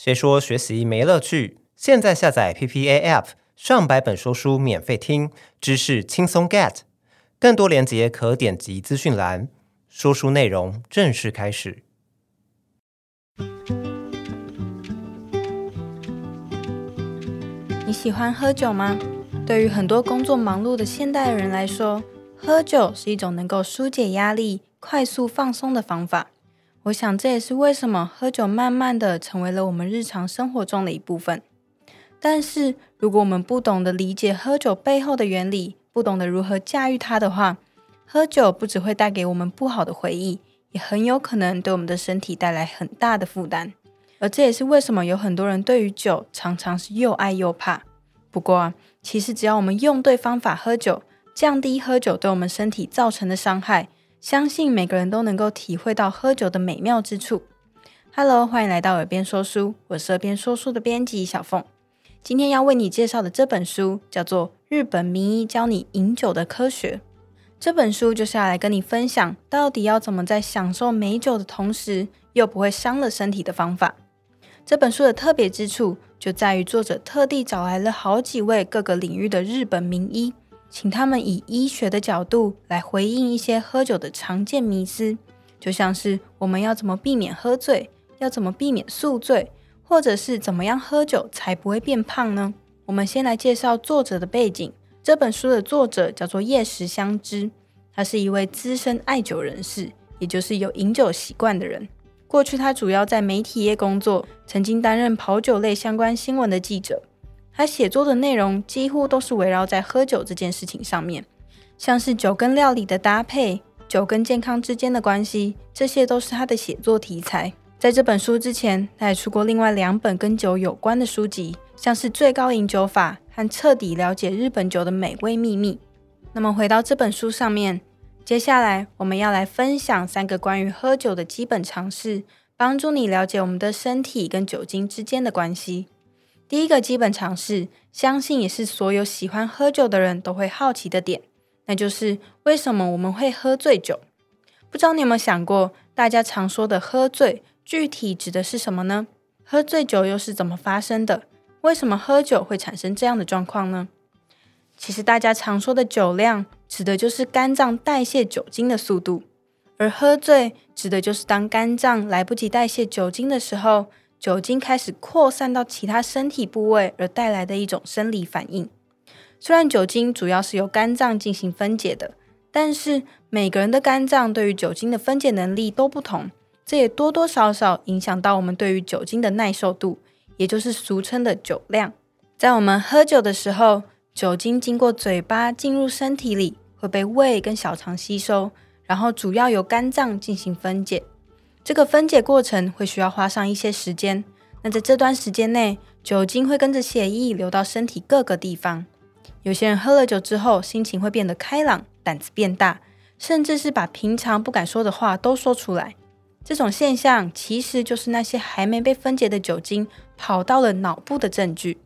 谁说学习没乐趣？现在下载 PPA app， 上百本说书免费听，知识轻松 get。 更多连结可点击资讯栏。说书内容正式开始。你喜欢喝酒吗？对于很多工作忙碌的现代人来说，喝酒是一种能够疏解压力、快速放松的方法。我想这也是为什么喝酒慢慢的成为了我们日常生活中的一部分。但是如果我们不懂得理解喝酒背后的原理，不懂得如何驾驭它的话，喝酒不只会带给我们不好的回忆，也很有可能对我们的身体带来很大的负担。而这也是为什么有很多人对于酒常常是又爱又怕。不过其实只要我们用对方法喝酒，降低喝酒对我们身体造成的伤害，相信每个人都能够体会到喝酒的美妙之处。 Hello， 欢迎来到耳边说书，我是耳边说书的编辑小凤。今天要为你介绍的这本书叫做《日本名医教你饮酒的科学》。这本书就是要来跟你分享到底要怎么在享受美酒的同时又不会伤了身体的方法。这本书的特别之处就在于作者特地找来了好几位各个领域的日本名医，请他们以医学的角度来回应一些喝酒的常见迷思，就像是我们要怎么避免喝醉，要怎么避免宿醉，或者是怎么样喝酒才不会变胖呢？我们先来介绍作者的背景。这本书的作者叫做叶石香织，他是一位资深爱酒人士，也就是有饮酒习惯的人。过去他主要在媒体业工作，曾经担任跑酒类相关新闻的记者。他写作的内容几乎都是围绕在喝酒这件事情上面，像是酒跟料理的搭配，酒跟健康之间的关系，这些都是他的写作题材。在这本书之前，他也出过另外2本跟酒有关的书籍，像是《最高饮酒法》和《彻底了解日本酒的美味秘密》。那么回到这本书上面，接下来我们要来分享3个关于喝酒的基本常识，帮助你了解我们的身体跟酒精之间的关系。第一个基本常识，相信也是所有喜欢喝酒的人都会好奇的点，那就是为什么我们会喝醉酒？不知道你有没有想过，大家常说的喝醉，具体指的是什么呢？喝醉酒又是怎么发生的？为什么喝酒会产生这样的状况呢？其实大家常说的酒量，指的就是肝脏代谢酒精的速度，而喝醉指的就是当肝脏来不及代谢酒精的时候，酒精开始扩散到其他身体部位而带来的一种生理反应。虽然酒精主要是由肝脏进行分解的，但是每个人的肝脏对于酒精的分解能力都不同，这也多多少少影响到我们对于酒精的耐受度，也就是俗称的酒量。在我们喝酒的时候，酒精经过嘴巴进入身体里，会被胃跟小肠吸收，然后主要由肝脏进行分解。这个分解过程会需要花上一些时间，那在这段时间内，酒精会跟着血液流到身体各个地方。有些人喝了酒之后，心情会变得开朗，胆子变大，甚至是把平常不敢说的话都说出来。这种现象其实就是那些还没被分解的酒精跑到了脑部的证据。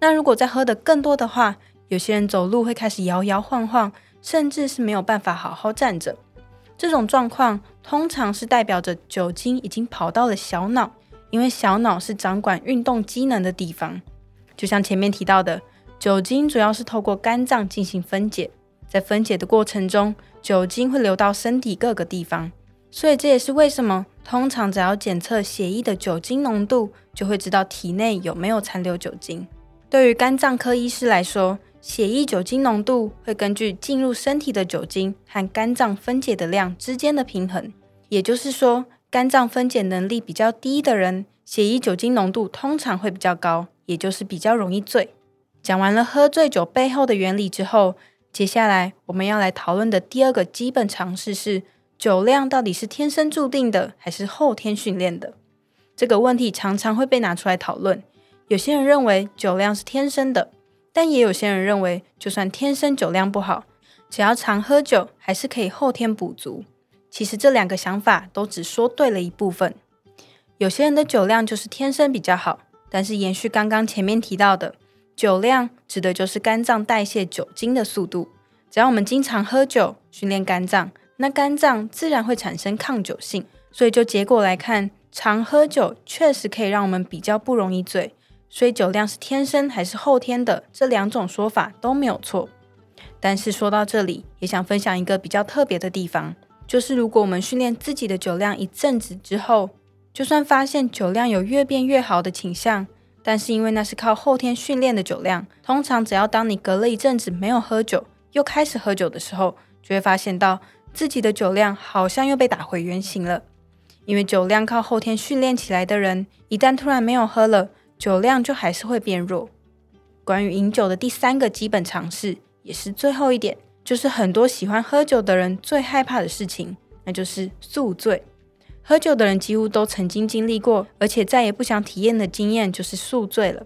那如果再喝得更多的话，有些人走路会开始摇摇晃晃，甚至是没有办法好好站着。这种状况通常是代表着酒精已经跑到了小脑，因为小脑是掌管运动机能的地方。就像前面提到的，酒精主要是透过肝脏进行分解，在分解的过程中，酒精会流到身体各个地方，所以这也是为什么通常只要检测血液的酒精浓度，就会知道体内有没有残留酒精。对于肝脏科医师来说，血液酒精浓度会根据进入身体的酒精和肝脏分解的量之间的平衡，也就是说，肝脏分解能力比较低的人，血液酒精浓度通常会比较高，也就是比较容易醉。讲完了喝醉酒背后的原理之后，接下来我们要来讨论的第2个基本常识是，酒量到底是天生注定的还是后天训练的？这个问题常常会被拿出来讨论，有些人认为酒量是天生的，但也有些人认为，就算天生酒量不好，只要常喝酒，还是可以后天补足。其实这2个想法都只说对了一部分。有些人的酒量就是天生比较好，但是延续刚刚前面提到的，酒量指的就是肝脏代谢酒精的速度。只要我们经常喝酒，训练肝脏，那肝脏自然会产生抗酒性。所以就结果来看，常喝酒确实可以让我们比较不容易醉，所以酒量是天生还是后天的，这两种说法都没有错。但是说到这里，也想分享一个比较特别的地方，就是如果我们训练自己的酒量一阵子之后，就算发现酒量有越变越好的倾向，但是因为那是靠后天训练的酒量，通常只要当你隔了一阵子没有喝酒，又开始喝酒的时候，就会发现到自己的酒量好像又被打回原形了。因为酒量靠后天训练起来的人，一旦突然没有喝了，酒量就还是会变弱。关于饮酒的第三个基本常识，也是最后一点，就是很多喜欢喝酒的人最害怕的事情，那就是宿醉。喝酒的人几乎都曾经经历过，而且再也不想体验的经验就是宿醉了。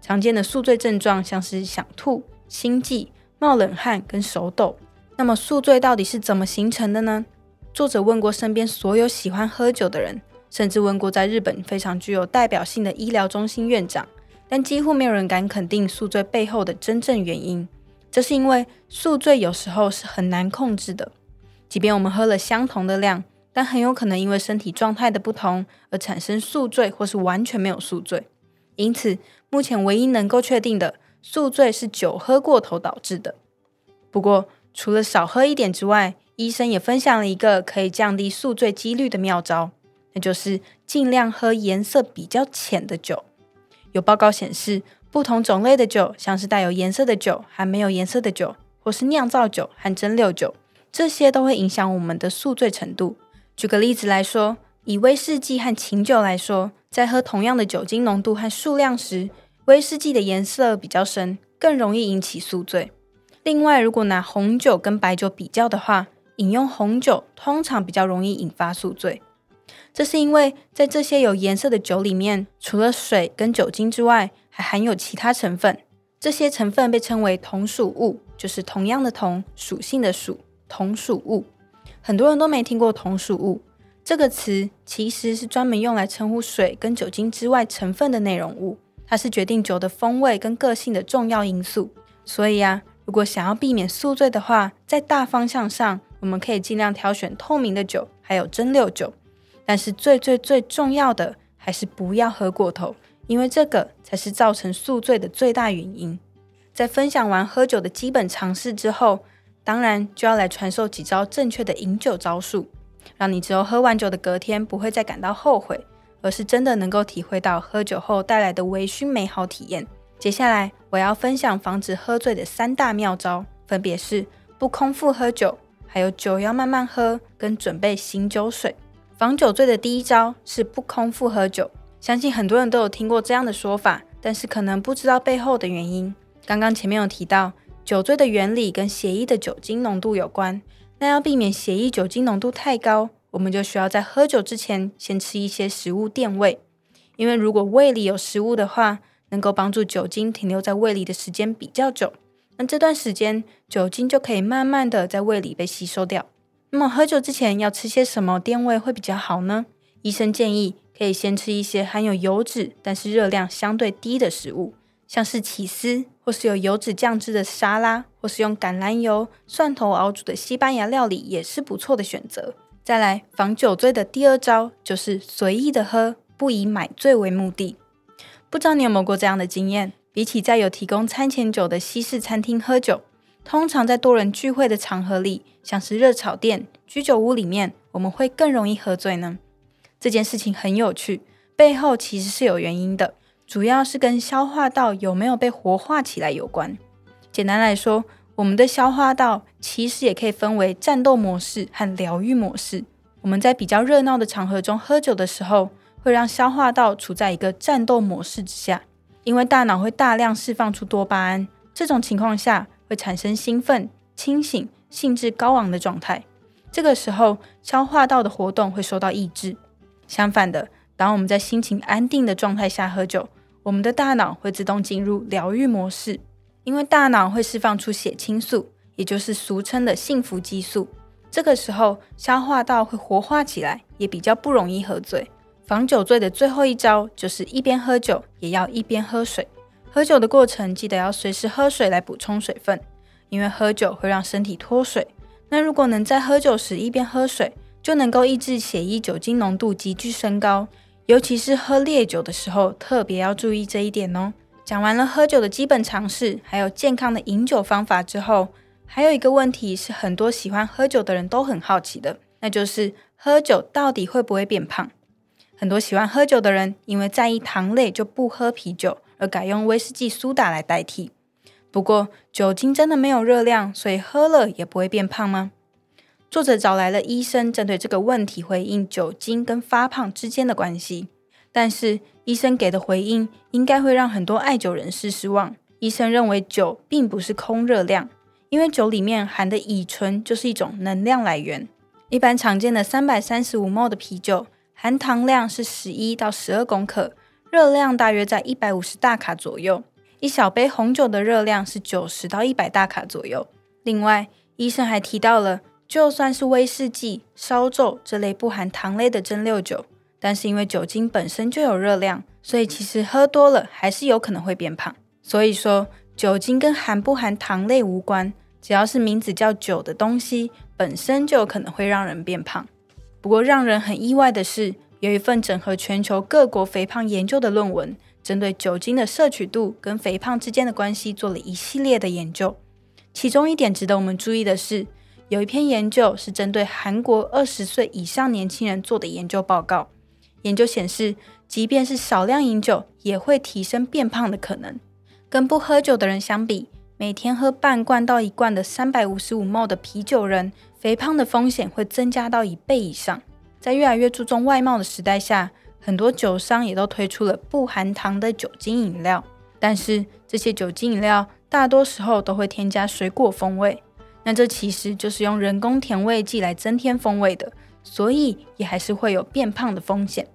常见的宿醉症状像是想吐、心悸、冒冷汗跟手抖。那么宿醉到底是怎么形成的呢？作者问过身边所有喜欢喝酒的人，甚至问过在日本非常具有代表性的医疗中心院长，但几乎没有人敢肯定宿醉背后的真正原因。这是因为宿醉有时候是很难控制的，即便我们喝了相同的量，但很有可能因为身体状态的不同而产生宿醉或是完全没有宿醉。因此目前唯一能够确定的，宿醉是酒喝过头导致的。不过除了少喝一点之外，医生也分享了一个可以降低宿醉几率的妙招，那就是尽量喝颜色比较浅的酒。有报告显示，不同种类的酒，像是带有颜色的酒和没有颜色的酒，或是酿造酒和蒸馏酒，这些都会影响我们的宿醉程度。举个例子来说，以威士忌和琴酒来说，在喝同样的酒精浓度和数量时，威士忌的颜色比较深，更容易引起宿醉。另外，如果拿红酒跟白酒比较的话，饮用红酒通常比较容易引发宿醉。这是因为在这些有颜色的酒里面，除了水跟酒精之外，还含有其他成分，这些成分被称为同属物，就是同样的同，属性的属，同属物。很多人都没听过同属物这个词，其实是专门用来称呼水跟酒精之外成分的内容物，它是决定酒的风味跟个性的重要因素。所以如果想要避免宿醉的话，在大方向上，我们可以尽量挑选透明的酒，还有蒸馏酒。但是最重要的还是不要喝过头，因为这个才是造成宿醉的最大原因。在分享完喝酒的基本常识之后，当然就要来传授几招正确的饮酒招数，让你只有喝完酒的隔天不会再感到后悔，而是真的能够体会到喝酒后带来的微醺美好体验。接下来我要分享防止喝醉的三大妙招，分别是不空腹喝酒，还有酒要慢慢喝，跟准备醒酒水。防酒醉的第一招是不空腹喝酒，相信很多人都有听过这样的说法，但是可能不知道背后的原因。刚刚前面有提到，酒醉的原理跟血液的酒精浓度有关，那要避免血液酒精浓度太高，我们就需要在喝酒之前先吃一些食物垫胃，因为如果胃里有食物的话，能够帮助酒精停留在胃里的时间比较久，那这段时间酒精就可以慢慢的在胃里被吸收掉。那么喝酒之前要吃些什么垫胃会比较好呢？医生建议可以先吃一些含有油脂但是热量相对低的食物，像是起司，或是有油脂酱汁的沙拉，或是用橄榄油、蒜头熬煮的西班牙料理也是不错的选择。再来，防酒醉的第二招就是随意的喝，不以买醉为目的。不知道你有没有过这样的经验，比起在有提供餐前酒的西式餐厅喝酒，通常在多人聚会的场合里，像是热炒店、居酒屋里面，我们会更容易喝醉呢。这件事情很有趣，背后其实是有原因的，主要是跟消化道有没有被活化起来有关。简单来说，我们的消化道其实也可以分为战斗模式和疗愈模式。我们在比较热闹的场合中喝酒的时候，会让消化道处在一个战斗模式之下，因为大脑会大量释放出多巴胺，这种情况下会产生兴奋、清醒、兴致高昂的状态，这个时候消化道的活动会受到抑制。相反的，当我们在心情安定的状态下喝酒，我们的大脑会自动进入疗愈模式，因为大脑会释放出血清素，也就是俗称的幸福激素，这个时候消化道会活化起来，也比较不容易喝醉。防酒醉的最后一招就是一边喝酒也要一边喝水。喝酒的过程记得要随时喝水来补充水分，因为喝酒会让身体脱水，那如果能在喝酒时一边喝水，就能够抑制血液酒精浓度急剧升高，尤其是喝烈酒的时候，特别要注意这一点哦。讲完了喝酒的基本常识，还有健康的饮酒方法之后，还有一个问题是很多喜欢喝酒的人都很好奇的，那就是喝酒到底会不会变胖？很多喜欢喝酒的人因为在意糖类就不喝啤酒，而改用威士忌苏打来代替。不过酒精真的没有热量，所以喝了也不会变胖吗？作者找来了医生针对这个问题回应酒精跟发胖之间的关系，但是医生给的回应应该会让很多爱酒人士失望。医生认为酒并不是空热量，因为酒里面含的乙醇就是一种能量来源。一般常见的 335ml 的啤酒含糖量是11到12公克，热量大约在150大卡左右。一小杯红酒的热量是90到100大卡左右。另外，医生还提到了，就算是威士忌、烧酎这类不含糖类的蒸馏酒，但是因为酒精本身就有热量，所以其实喝多了还是有可能会变胖。所以说，酒精跟含不含糖类无关，只要是名字叫酒的东西，本身就有可能会让人变胖。不过让人很意外的是，有一份整合全球各国肥胖研究的论文，针对酒精的摄取度跟肥胖之间的关系做了一系列的研究。其中一点值得我们注意的是，有一篇研究是针对韩国20岁以上年轻人做的研究报告。研究显示，即便是少量饮酒也会提升变胖的可能。跟不喝酒的人相比，每天喝半罐到一罐的 355ml 的啤酒人，肥胖的风险会增加到1倍以上。在越来越注重外貌的时代下，很多酒商也都推出了不含糖的酒精饮料，但是这些酒精饮料大多时候都会添加水果风味，那这其实就是用人工甜味剂来增添风味的，所以也还是会有变胖的风险。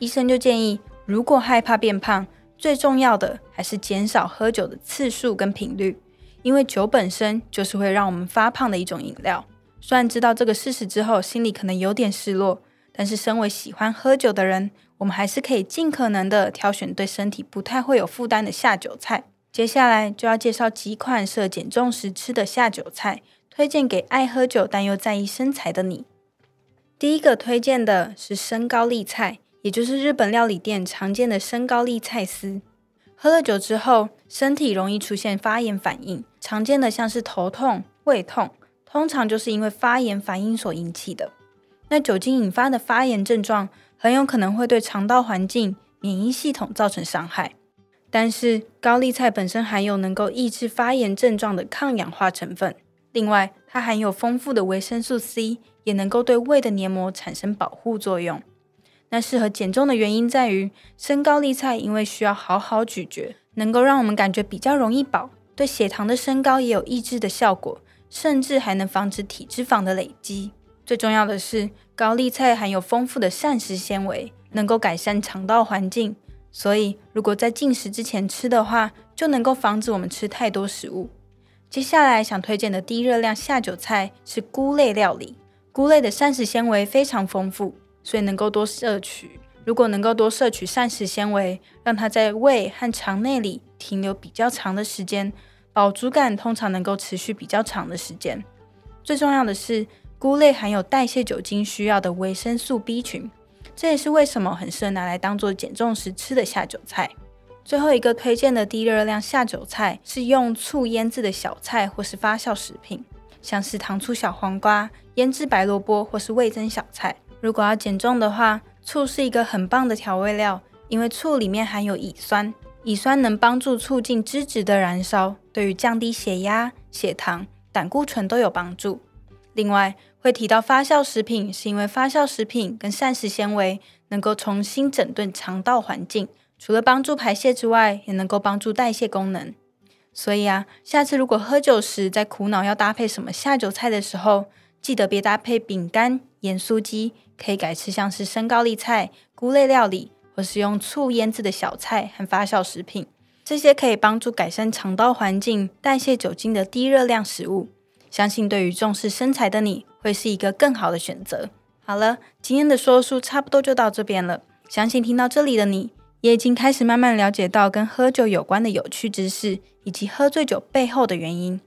医生就建议，如果害怕变胖，最重要的还是减少喝酒的次数跟频率，因为酒本身就是会让我们发胖的一种饮料。虽然知道这个事实之后，心里可能有点失落，但是身为喜欢喝酒的人，我们还是可以尽可能的挑选对身体不太会有负担的下酒菜。接下来就要介绍几款适合减重时吃的下酒菜，推荐给爱喝酒但又在意身材的你。第一个推荐的是生高丽菜，也就是日本料理店常见的生高丽菜丝。喝了酒之后，身体容易出现发炎反应，常见的像是头痛、胃痛，通常就是因为发炎反应所引起的。那酒精引发的发炎症状，很有可能会对肠道环境、免疫系统造成伤害。但是高丽菜本身含有能够抑制发炎症状的抗氧化成分，另外它含有丰富的维生素 C， 也能够对胃的黏膜产生保护作用。那适合减重的原因在于，生高丽菜因为需要好好咀嚼，能够让我们感觉比较容易饱，对血糖的升高也有抑制的效果，甚至还能防止体脂肪的累积。最重要的是，高丽菜含有丰富的膳食纤维，能够改善肠道环境，所以如果在进食之前吃的话，就能够防止我们吃太多食物。接下来想推荐的低热量下酒菜是菇类料理。菇类的膳食纤维非常丰富，所以能够多摄取。如果能够多摄取膳食纤维，让它在胃和肠内里停留比较长的时间，饱足感通常能够持续比较长的时间。最重要的是，菇类含有代谢酒精需要的维生素 B 群，这也是为什么很适合拿来当做减重时吃的下酒菜。最后一个推荐的低热量下酒菜是用醋腌制的小菜或是发酵食品，像是糖醋小黄瓜、腌制白萝卜或是味噌小菜。如果要减重的话，醋是一个很棒的调味料，因为醋里面含有乙酸，乙酸能帮助促进脂质的燃烧，对于降低血压、血糖、胆固醇都有帮助。另外会提到发酵食品，是因为发酵食品跟膳食纤维能够重新整顿肠道环境，除了帮助排泄之外，也能够帮助代谢功能。所以下次如果喝酒时在苦恼要搭配什么下酒菜的时候，记得别搭配饼干、盐酥鸡，可以改吃像是生高丽菜、菇类料理，或是用醋腌制的小菜和发酵食品，这些可以帮助改善肠道环境、代谢酒精的低热量食物。相信对于重视身材的你，会是一个更好的选择。好了，今天的说书差不多就到这边了。相信听到这里的你，也已经开始慢慢了解到跟喝酒有关的有趣知识，以及喝醉酒背后的原因。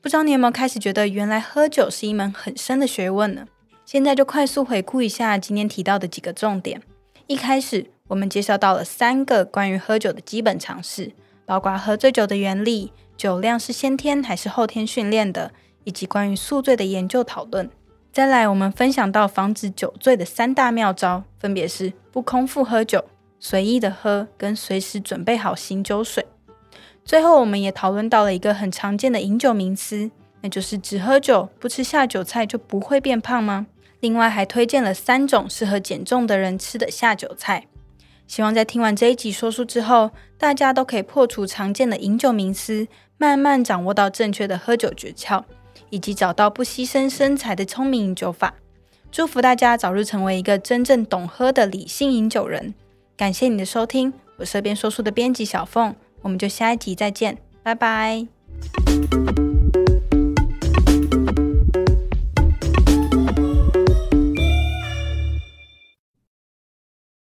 不知道你有没有开始觉得，原来喝酒是一门很深的学问呢？现在就快速回顾一下今天提到的几个重点。一开始，我们介绍到了3个关于喝酒的基本常识，包括喝醉酒的原理、酒量是先天还是后天训练的，以及关于宿醉的研究讨论。再来，我们分享到防止酒醉的3大妙招，分别是不空腹喝酒、随意的喝跟随时准备好醒酒水。最后，我们也讨论到了一个很常见的饮酒迷思，那就是只喝酒不吃下酒菜就不会变胖吗？另外还推荐了3种适合减重的人吃的下酒菜。希望在听完这一集说书之后，大家都可以破除常见的饮酒迷思，慢慢掌握到正确的喝酒诀窍，以及找到不牺牲身材的聪明饮酒法。祝福大家早日成为一个真正懂喝的理性饮酒人。感谢你的收听，我是这边说书的编辑小凤，我们就下一集再见，拜拜。